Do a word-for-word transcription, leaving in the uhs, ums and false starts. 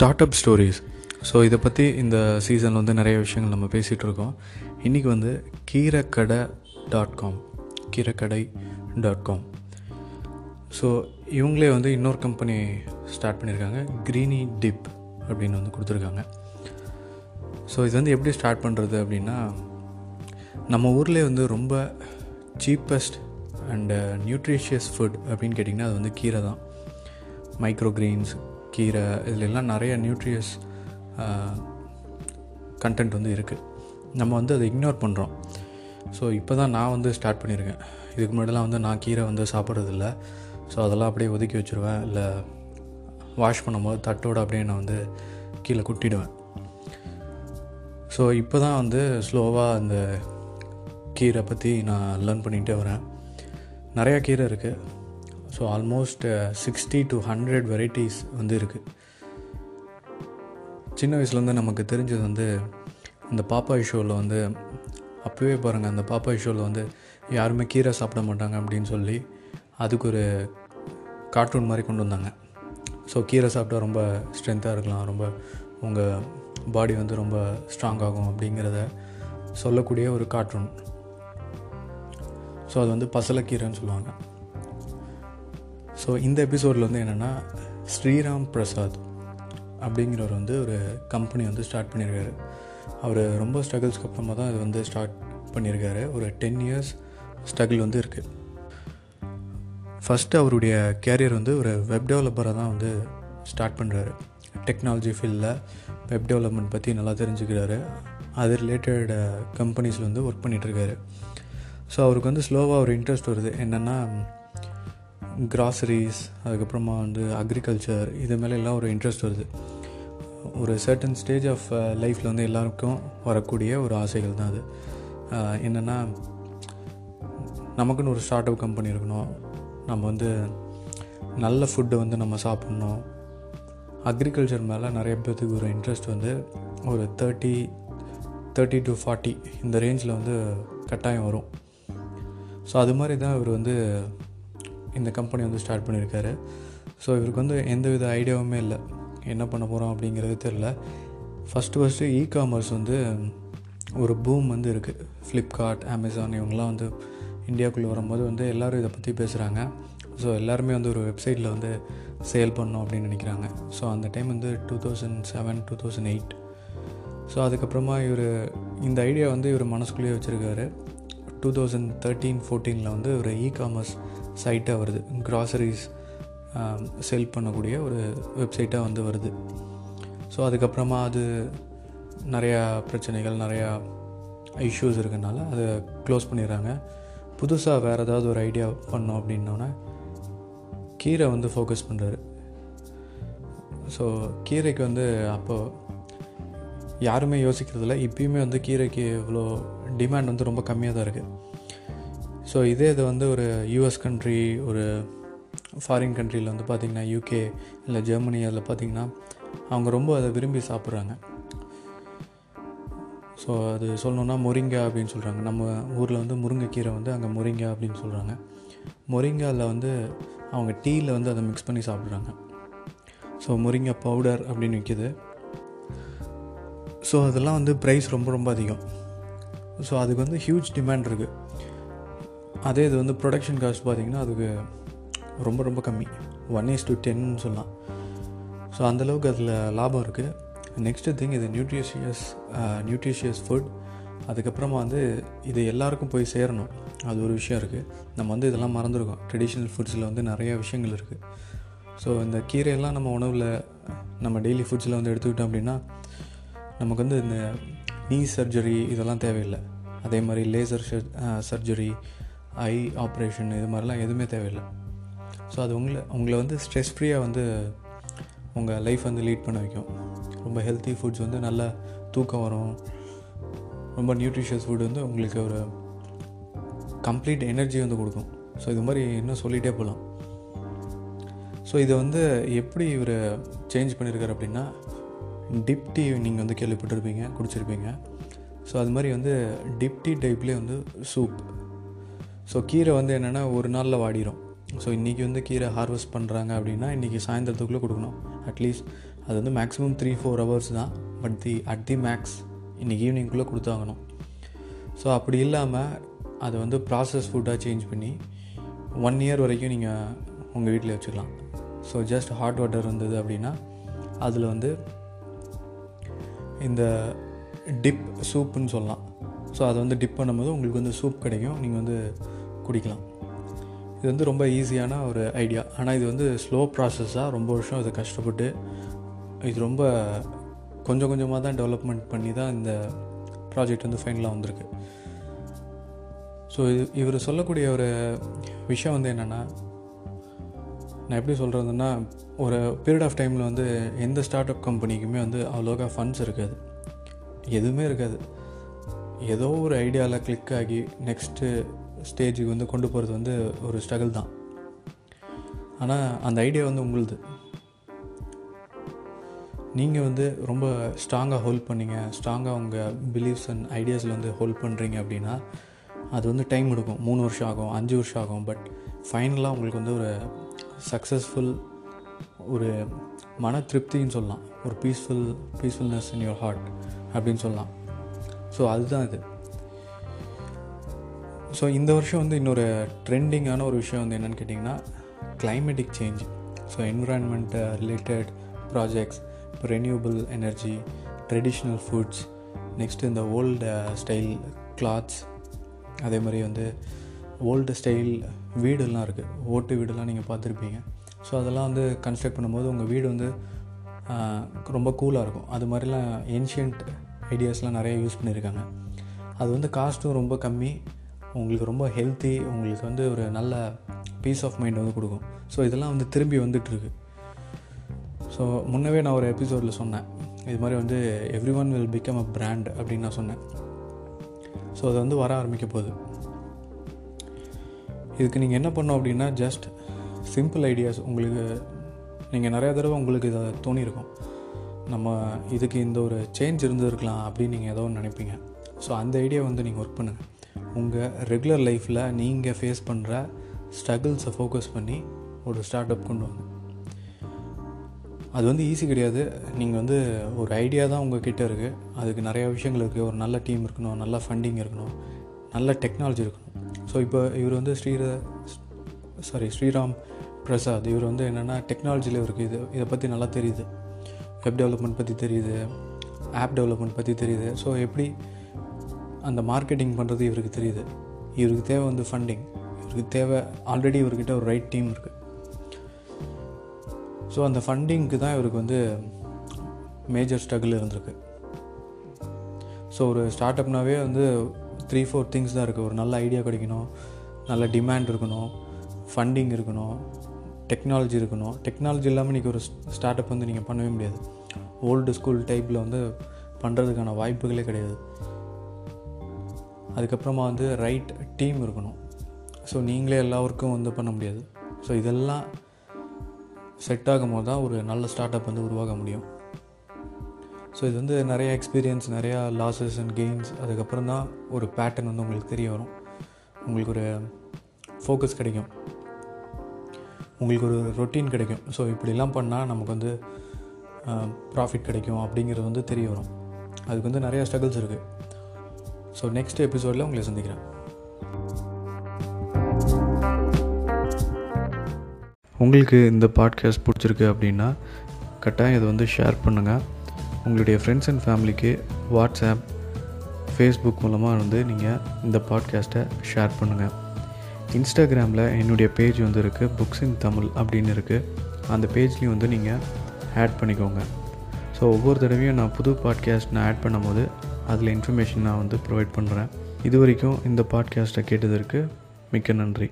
Start up stories. So இதை பற்றி இந்த சீசனில் வந்து நிறைய விஷயங்கள் நம்ம பேசிகிட்டு இருக்கோம். இன்றைக்கி வந்து கீரை கடை டாட் காம் கீரை கடை டாட் காம் ஸோ இவங்களே வந்து இன்னொரு கம்பெனி ஸ்டார்ட் பண்ணியிருக்காங்க, க்ரீனி டிப் அப்படின்னு வந்து கொடுத்துருக்காங்க. ஸோ இது வந்து எப்படி ஸ்டார்ட் பண்ணுறது அப்படின்னா, நம்ம ஊரில் வந்து ரொம்ப சீப்பஸ்ட் அண்டு நியூட்ரிஷியஸ் ஃபுட் அப்படின்னு கேட்டிங்கன்னா அது வந்து கீரை தான். மைக்ரோ கிரீன்ஸ், கீரை, இதிலெல்லாம் நிறைய நியூட்ரியஸ் கண்டென்ட் வந்து இருக்குது. நம்ம வந்து அதை இக்னோர் பண்ணுறோம். ஸோ இப்போ தான் நான் வந்து ஸ்டார்ட் பண்ணியிருக்கேன். இதுக்கு முன்னாடிலாம் வந்து நான் கீரை வந்து சாப்பிட்றதில்ல. ஸோ அதெல்லாம் அப்படியே ஒதுக்கி வச்சுருவேன், இல்லை வாஷ் பண்ணும்போது தட்டோடு அப்படியே நான் வந்து கீழே குட்டிடுவேன். ஸோ இப்போ தான் வந்து ஸ்லோவாக அந்த கீரை பற்றி நான் லேர்ன் பண்ணிகிட்டே வரேன். நிறையா கீரை இருக்குது. So almost sixty to hundred varieties வந்து இருக்குது. சின்ன வயசுலேருந்து நமக்கு தெரிஞ்சது வந்து இந்த பாப்பாய் ஷோவில் வந்து அப்போவே பாருங்கள், அந்த பாப்பாய் ஷோவில் வந்து யாருமே கீரை சாப்பிட மாட்டாங்க அப்படின்னு சொல்லி அதுக்கு ஒரு கார்ட்டூன் மாதிரி கொண்டு வந்தாங்க. ஸோ கீரை சாப்பிட்டா ரொம்ப ஸ்ட்ரென்த்தாக இருக்கலாம், ரொம்ப உங்கள் பாடி வந்து ரொம்ப ஸ்ட்ராங் ஆகும் அப்படிங்கிறத சொல்லக்கூடிய ஒரு கார்ட்டூன். ஸோ அது வந்து பசலக்கீரைன்னு சொல்லுவாங்க. ஸோ இந்த எபிசோடில் வந்து என்னென்னா, ஸ்ரீராம் பிரசாத் அப்படிங்கிறவர் வந்து ஒரு கம்பெனி வந்து ஸ்டார்ட் பண்ணியிருக்காரு. அவர் ரொம்ப ஸ்ட்ரகிள்ஸ்க்கு அப்புறமா தான் இது வந்து ஸ்டார்ட் பண்ணியிருக்காரு. ஒரு டென் இயர்ஸ் ஸ்ட்ரகிள் வந்து இருக்குது. ஃபஸ்ட்டு அவருடைய கேரியர் வந்து ஒரு வெப் டெவலப்பராக தான் வந்து ஸ்டார்ட் பண்ணுறாரு. டெக்னாலஜி ஃபீல்டில் வெப் டெவலப்மெண்ட் பற்றி நல்லா தெரிஞ்சுக்கிறாரு. அது ரிலேட்டட் கம்பெனிஸில் வந்து ஒர்க் பண்ணிகிட்ருக்காரு. ஸோ அவருக்கு வந்து ஸ்லோவாக ஒரு இன்ட்ரெஸ்ட் வருது. என்னென்னா கிராசரிஸ், அதுக்கப்புறமா வந்து அக்ரிகல்ச்சர், இது மேலே எல்லாம் ஒரு இன்ட்ரெஸ்ட் வருது. ஒரு சர்டன் ஸ்டேஜ் ஆஃப் லைஃப்பில் வந்து எல்லாருக்கும் வரக்கூடிய ஒரு ஆசைகள் தான் அது. என்னென்னா நமக்குன்னு ஒரு ஸ்டார்ட் அப் கம்பெனி இருக்கணும், நம்ம வந்து நல்ல ஃபுட்டை வந்து நம்ம சாப்பிட்ணும். அக்ரிகல்ச்சர் மேலே நிறைய பேர்த்துக்கு ஒரு இன்ட்ரெஸ்ட் வந்து ஒரு தேர்ட்டி தேர்ட்டி டு ஃபார்ட்டி இந்த ரேஞ்சில் வந்து கட்டாயம் வரும். ஸோ அது மாதிரி தான் இவர் வந்து இந்த கம்பெனி வந்து ஸ்டார்ட் பண்ணியிருக்காரு. ஸோ இவருக்கு வந்து எந்த வித ஐடியாவுமே இல்லை, என்ன பண்ண போகிறோம் அப்படிங்கிறது தெரில. ஃபஸ்ட்டு ஃபஸ்ட்டு இ காமர்ஸ் வந்து ஒரு பூம் வந்து இருக்குது. ஃப்ளிப்கார்ட், அமேசான், இவங்கெலாம் வந்து இந்தியாவுக்குள்ளே வரும்போது வந்து எல்லோரும் இதை பற்றி பேசுகிறாங்க. ஸோ எல்லாருமே வந்து ஒரு வெப்சைட்டில் வந்து சேல் பண்ணோம் அப்படின்னு நினைக்கிறாங்க. ஸோ அந்த டைம் வந்து two thousand seven two thousand eight so அதுக்கப்புறமா இவர் இந்த ஐடியா வந்து இவர் மனசுக்குள்ளேயே வச்சுருக்காரு. டூ தௌசண்ட் தேர்ட்டீன் ஃபோர்டீனில் வந்து ஒரு இ காமர்ஸ் சைட்டாக வருது, கிராசரிஸ் செல் பண்ணக்கூடிய ஒரு வெப்சைட்டாக வந்து வருது. ஸோ அதுக்கப்புறமா அது நிறையா பிரச்சனைகள், நிறையா இஷ்யூஸ் இருக்கனால அதை க்ளோஸ் பண்ணிடுறாங்க. புதுசாக வேறு ஏதாவது ஒரு ஐடியா பண்ணோம் அப்படின்னோன்னா கீரை வந்து ஃபோக்கஸ் பண்ணுறாரு. ஸோ கீரைக்கு வந்து அப்போ யாருமே யோசிக்கிறதில்ல. இப்போயுமே வந்து கீரைக்கு இவ்வளோ டிமாண்ட் வந்து ரொம்ப கம்மியாக தான் இருக்குது. ஸோ இதே இது வந்து ஒரு யூஎஸ் கண்ட்ரி, ஒரு ஃபாரின் கண்ட்ரியில் வந்து பார்த்திங்கன்னா யூகே இல்லை ஜெர்மனி, அதில் பார்த்திங்கன்னா அவங்க ரொம்ப அதை விரும்பி சாப்பிட்றாங்க. ஸோ அது சொல்லணுன்னா முருங்கா அப்படின்னு சொல்கிறாங்க. நம்ம ஊரில் வந்து முருங்கைக்கீரை வந்து அங்கே முருங்கா அப்படின்னு சொல்கிறாங்க. முருங்காவில் வந்து அவங்க டீயில் வந்து அதை மிக்ஸ் பண்ணி சாப்பிட்றாங்க. ஸோ முருங்கை பவுடர் அப்படின்னு விற்கிது. ஸோ அதெல்லாம் வந்து ப்ரைஸ் ரொம்ப ரொம்ப அதிகம். ஸோ அதுக்கு வந்து ஹியூஜ் டிமாண்ட் இருக்குது. அதே இது வந்து ப்ரொடக்ஷன் காஸ்ட் பார்த்திங்கன்னா அதுக்கு ரொம்ப ரொம்ப கம்மி, ஒன் இஸ் டு டென்னு சொல்லலாம். ஸோ அந்தளவுக்கு அதில் லாபம் இருக்குது. நெக்ஸ்ட்டு திங், இது நியூட்ரிஷியஸ் நியூட்ரிஷியஸ் ஃபுட். அதுக்கப்புறமா வந்து இது எல்லாருக்கும் போய் சேரணும், அது ஒரு விஷயம் இருக்குது. நம்ம வந்து இதெல்லாம் மறந்துருக்கோம். ட்ரெடிஷ்னல் ஃபுட்ஸில் வந்து நிறையா விஷயங்கள் இருக்குது. ஸோ இந்த கீரையெல்லாம் நம்ம உணவில் நம்ம டெய்லி ஃபுட்ஸில் வந்து எடுத்துக்கிட்டோம் அப்படின்னா நமக்கு வந்து இந்த நீ சர்ஜரி இதெல்லாம் தேவையில்லை. அதே மாதிரி லேசர் சர்ஜரி, ஐ ஆப்ரேஷன், இது மாதிரிலாம் எதுவுமே தேவையில்லை. ஸோ அது உங்களை உங்களை வந்து ஸ்ட்ரெஸ் ஃப்ரீயாக வந்து உங்கள் லைஃப் வந்து லீட் பண்ண வைக்கும். ரொம்ப ஹெல்த்தி ஃபுட்ஸ் வந்து நல்லா தூக்கம் வரும். ரொம்ப நியூட்ரிஷியஸ் ஃபுட் வந்து உங்களுக்கு ஒரு கம்ப்ளீட் எனர்ஜி வந்து கொடுக்கும். ஸோ இது மாதிரி இன்னும் சொல்லிகிட்டே போகலாம். ஸோ இதை வந்து எப்படி இவர் சேஞ்ச் பண்ணியிருக்கார் அப்படின்னா, டிப் டீ நீங்கள் வந்து கேள்விப்பட்டிருப்பீங்க, குடிச்சிருப்பீங்க. ஸோ அது மாதிரி வந்து டிப் டீ டைப்லேயே வந்து சூப். ஸோ கீரை வந்து என்னென்னா ஒரு நாளில் வாடிடும். ஸோ இன்றைக்கி வந்து கீரை ஹார்வெஸ்ட் பண்ணுறாங்க அப்படின்னா இன்றைக்கி சாயந்தரத்துக்குள்ளே கொடுக்கணும். அட்லீஸ்ட் அது வந்து மேக்ஸிமம் த்ரீ ஃபோர் ஹவர்ஸ் தான். But the at the max இன்றைக்கி ஈவினிங்குள்ளே கொடுத்தாங்கணும். ஸோ அப்படி இல்லாமல் அதை வந்து ப்ராசஸ் ஃபுட்டாக சேஞ்ச் பண்ணி ஒன் இயர் வரைக்கும் நீங்கள் உங்கள் வீட்டில் வச்சுக்கலாம். ஸோ ஜஸ்ட் ஹாட் வாட்டர் இருந்தது அப்படின்னா அதில் வந்து இந்த டிப் சூப்புன்னு சொல்லலாம். ஸோ அதை வந்து டிப் பண்ணும்போது உங்களுக்கு வந்து சூப் கிடைக்கும், நீங்கள் வந்து குடிக்கலாம். இது வந்து ரொம்ப ஈஸியான ஒரு ஐடியா. ஆனால் இது வந்து ஸ்லோ ப்ராசஸ்ஸாக ரொம்ப வருஷம் இதை கஷ்டப்பட்டு இது ரொம்ப கொஞ்சம் கொஞ்சமாக தான் டெவலப்மெண்ட் பண்ணி தான் இந்த ப்ராஜெக்ட் வந்து ஃபைனலாக வந்திருக்கு. ஸோ இது இவர் சொல்லக்கூடிய ஒரு விஷயம் வந்து என்னென்னா, நான் எப்படி சொல்கிறதுன்னா, ஒரு பீரியட் ஆஃப் டைமில் வந்து எந்த ஸ்டார்ட் அப் கம்பெனிக்குமே வந்து அவ்வளோக்கா ஃபண்ட்ஸ் இருக்காது, எதுவுமே இருக்காது. ஏதோ ஒரு ஐடியாவில் கிளிக் ஆகி நெக்ஸ்ட்டு ஸ்டேஜுக்கு வந்து கொண்டு போகிறது வந்து ஒரு ஸ்ட்ரகிள் தான். ஆனால் அந்த ஐடியா வந்து உங்களுது, நீங்கள் வந்து ரொம்ப ஸ்ட்ராங்காக ஹோல்ட் பண்ணிங்க, ஸ்ட்ராங்காக உங்கள் பிலீஃப்ஸ் அண்ட் ஐடியாஸில் வந்து ஹோல்ட் பண்ணுறீங்க அப்படின்னா அது வந்து டைம் எடுக்கும். மூணு வருஷம் ஆகும், அஞ்சு வருஷம் ஆகும். பட் ஃபைனலாக உங்களுக்கு வந்து ஒரு சக்ஸஸ்ஃபுல் ஒரு மன திருப்தின்னு சொல்லலாம், ஒரு peaceful peacefulness in your heart அப்படின்னு சொல்லலாம். ஸோ அதுதான் இது. ஸோ இந்த வருஷம் வந்து இன்னொரு ட்ரெண்டிங்கான ஒரு விஷயம் வந்து என்னென்னு கேட்டிங்கன்னா, climatic change. So environment related projects, இப்போ renewable energy, traditional foods, next இந்த ஓல்டு ஸ்டைல் கிளாத்ஸ், அதே மாதிரி வந்து ஓல்டு ஸ்டைல் வீடெல்லாம் இருக்குது, ஓட்டு வீடெல்லாம் நீங்கள் பார்த்துருப்பீங்க. ஸோ அதெல்லாம் வந்து கன்ஸ்ட்ரக்ட் பண்ணும்போது உங்கள் வீடு வந்து ரொம்ப கூலாக இருக்கும். அது மாதிரிலாம் ஏன்ஷியன்ட் ஐடியாஸ்லாம் நிறைய யூஸ் பண்ணியிருக்காங்க. அது வந்து காஸ்ட்டும் ரொம்ப கம்மி, உங்களுக்கு ரொம்ப ஹெல்த்தி, உங்களுக்கு வந்து ஒரு நல்ல பீஸ் ஆஃப் மைண்ட் வந்து கொடுக்கும். ஸோ இதெல்லாம் வந்து திரும்பி வந்துட்டுருக்கு. ஸோ முன்னவே நான் ஒரு எபிசோடில் சொன்னேன், இது மாதிரி வந்து every one will become a brand அப்படின்னு நான் சொன்னேன். ஸோ அது வந்து வர ஆரம்பிக்க போகுது. இதுக்கு நீங்கள் என்ன பண்ணோம் அப்படின்னா, ஜஸ்ட் சிம்பிள் ஐடியாஸ். உங்களுக்கு நீங்கள் நிறையா தடவை உங்களுக்கு இதை தோணியிருக்கும், நம்ம இதுக்கு இந்த ஒரு சேஞ்ச் இருந்திருக்கலாம் அப்படின்னு நீங்கள் ஏதோ ஒன்று நினைப்பீங்க. ஸோ அந்த ஐடியா வந்து நீங்கள் ஒர்க் பண்ணுங்கள். உங்கள் ரெகுலர் லைஃப்பில் நீங்கள் ஃபேஸ் பண்ணுற ஸ்ட்ரகிள்ஸை ஃபோக்கஸ் பண்ணி ஒரு ஸ்டார்ட் அப் கொண்டு வாங்க. அது வந்து ஈஸி கிடையாது. நீங்கள் வந்து ஒரு ஐடியா தான் உங்கள் கிட்டே இருக்குது, அதுக்கு நிறையா விஷயங்கள் இருக்குது. ஒரு நல்ல டீம் இருக்கணும், நல்ல ஃபண்டிங் இருக்கணும், நல்ல டெக்னாலஜி இருக்கணும். ஸோ இப்போ இவர் வந்து ஸ்ரீரா சாரி ஸ்ரீராம் பிரசாத், இவர் வந்து என்னென்னா டெக்னாலஜியில் இருக்குது, இது இதை பற்றி நல்லா தெரியுது, வெப் டெவலப்மெண்ட் பற்றி தெரியுது, ஆப் டெவலப்மெண்ட் பற்றி தெரியுது. ஸோ எப்படி அந்த மார்க்கெட்டிங் பண்ணுறது இவருக்கு தெரியுது. இவருக்கு தேவை வந்து ஃபண்டிங், இவருக்கு தேவை ஆல்ரெடி இவர்கிட்ட ஒரு ரைட் டீம் இருக்குது. ஸோ அந்த ஃபண்டிங்க்கு தான் இவருக்கு வந்து மேஜர் ஸ்ட்ரகிள் இருந்திருக்கு. ஸோ ஒரு ஸ்டார்ட் அப்னாவே வந்து த்ரீ ஃபோர் திங்ஸ் தான் இருக்குது. ஒரு நல்ல ஐடியா கிடைக்கணும், நல்ல டிமாண்ட் இருக்கணும், ஃபண்டிங் இருக்கணும், டெக்னாலஜி இருக்கணும். டெக்னாலஜி இல்லாமல் இன்றைக்கி ஒரு ஸ்டார்ட் அப் வந்து நீங்கள் பண்ணவே முடியாது. ஓல்டு ஸ்கூல் டைப்பில் வந்து பண்ணுறதுக்கான வாய்ப்புகளே கிடையாது. அதுக்கப்புறமா வந்து ரைட் டீம் இருக்கணும். ஸோ நீங்களே எல்லாருக்கும் வந்து பண்ண முடியாது. ஸோ இதெல்லாம் செட் ஆகும் போது தான் ஒரு நல்ல ஸ்டார்ட் அப் வந்து உருவாக முடியும். ஸோ இது வந்து நிறையா எக்ஸ்பீரியன்ஸ், நிறையா லாஸஸ் அண்ட் கெயின்ஸ், அதுக்கப்புறம் தான் ஒரு பேட்டர்ன் வந்து உங்களுக்கு தெரிய வரும், உங்களுக்கு ஒரு ஃபோக்கஸ் கிடைக்கும், உங்களுக்கு ஒரு ரொட்டீன் கிடைக்கும். ஸோ இப்படிலாம் பண்ணால் நமக்கு வந்து ப்ராஃபிட் கிடைக்கும் அப்படிங்கிறது வந்து தெரிய வரும். அதுக்கு வந்து நிறையா ஸ்ட்ரகிள்ஸ் இருக்குது. ஸோ நெக்ஸ்ட் எபிசோடில் உங்களை சந்திக்கிறேன். உங்களுக்கு இந்த பாட்காஸ்ட் பிடிச்சிருக்கு அப்படின்னா கட்டாயம் இதை வந்து ஷேர் பண்ணுங்கள். உங்களுடைய ஃப்ரெண்ட்ஸ் அண்ட் ஃபேமிலிக்கு வாட்ஸ்ஆப், ஃபேஸ்புக் மூலமாக வந்து நீங்கள் இந்த பாட்காஸ்ட்டை ஷேர் பண்ணுங்கள். இன்ஸ்டாகிராமில் என்னுடைய பேஜ் வந்து இருக்குது, புக்ஸ் இன் தமிழ் அப்படின்னு இருக்குது. அந்த பேஜ்லேயும் வந்து நீங்கள் ஆட் பண்ணிக்கோங்க. ஸோ ஒவ்வொரு தடவையும் நான் புது பாட்காஸ்ட் நான் ஆட் பண்ணும் போது அதில் இன்ஃபர்மேஷன் நான் வந்து ப்ரொவைட் பண்ணுறேன். இது வரைக்கும் இந்த பாட்காஸ்ட்டை கேட்டதற்கு மிக்க நன்றி.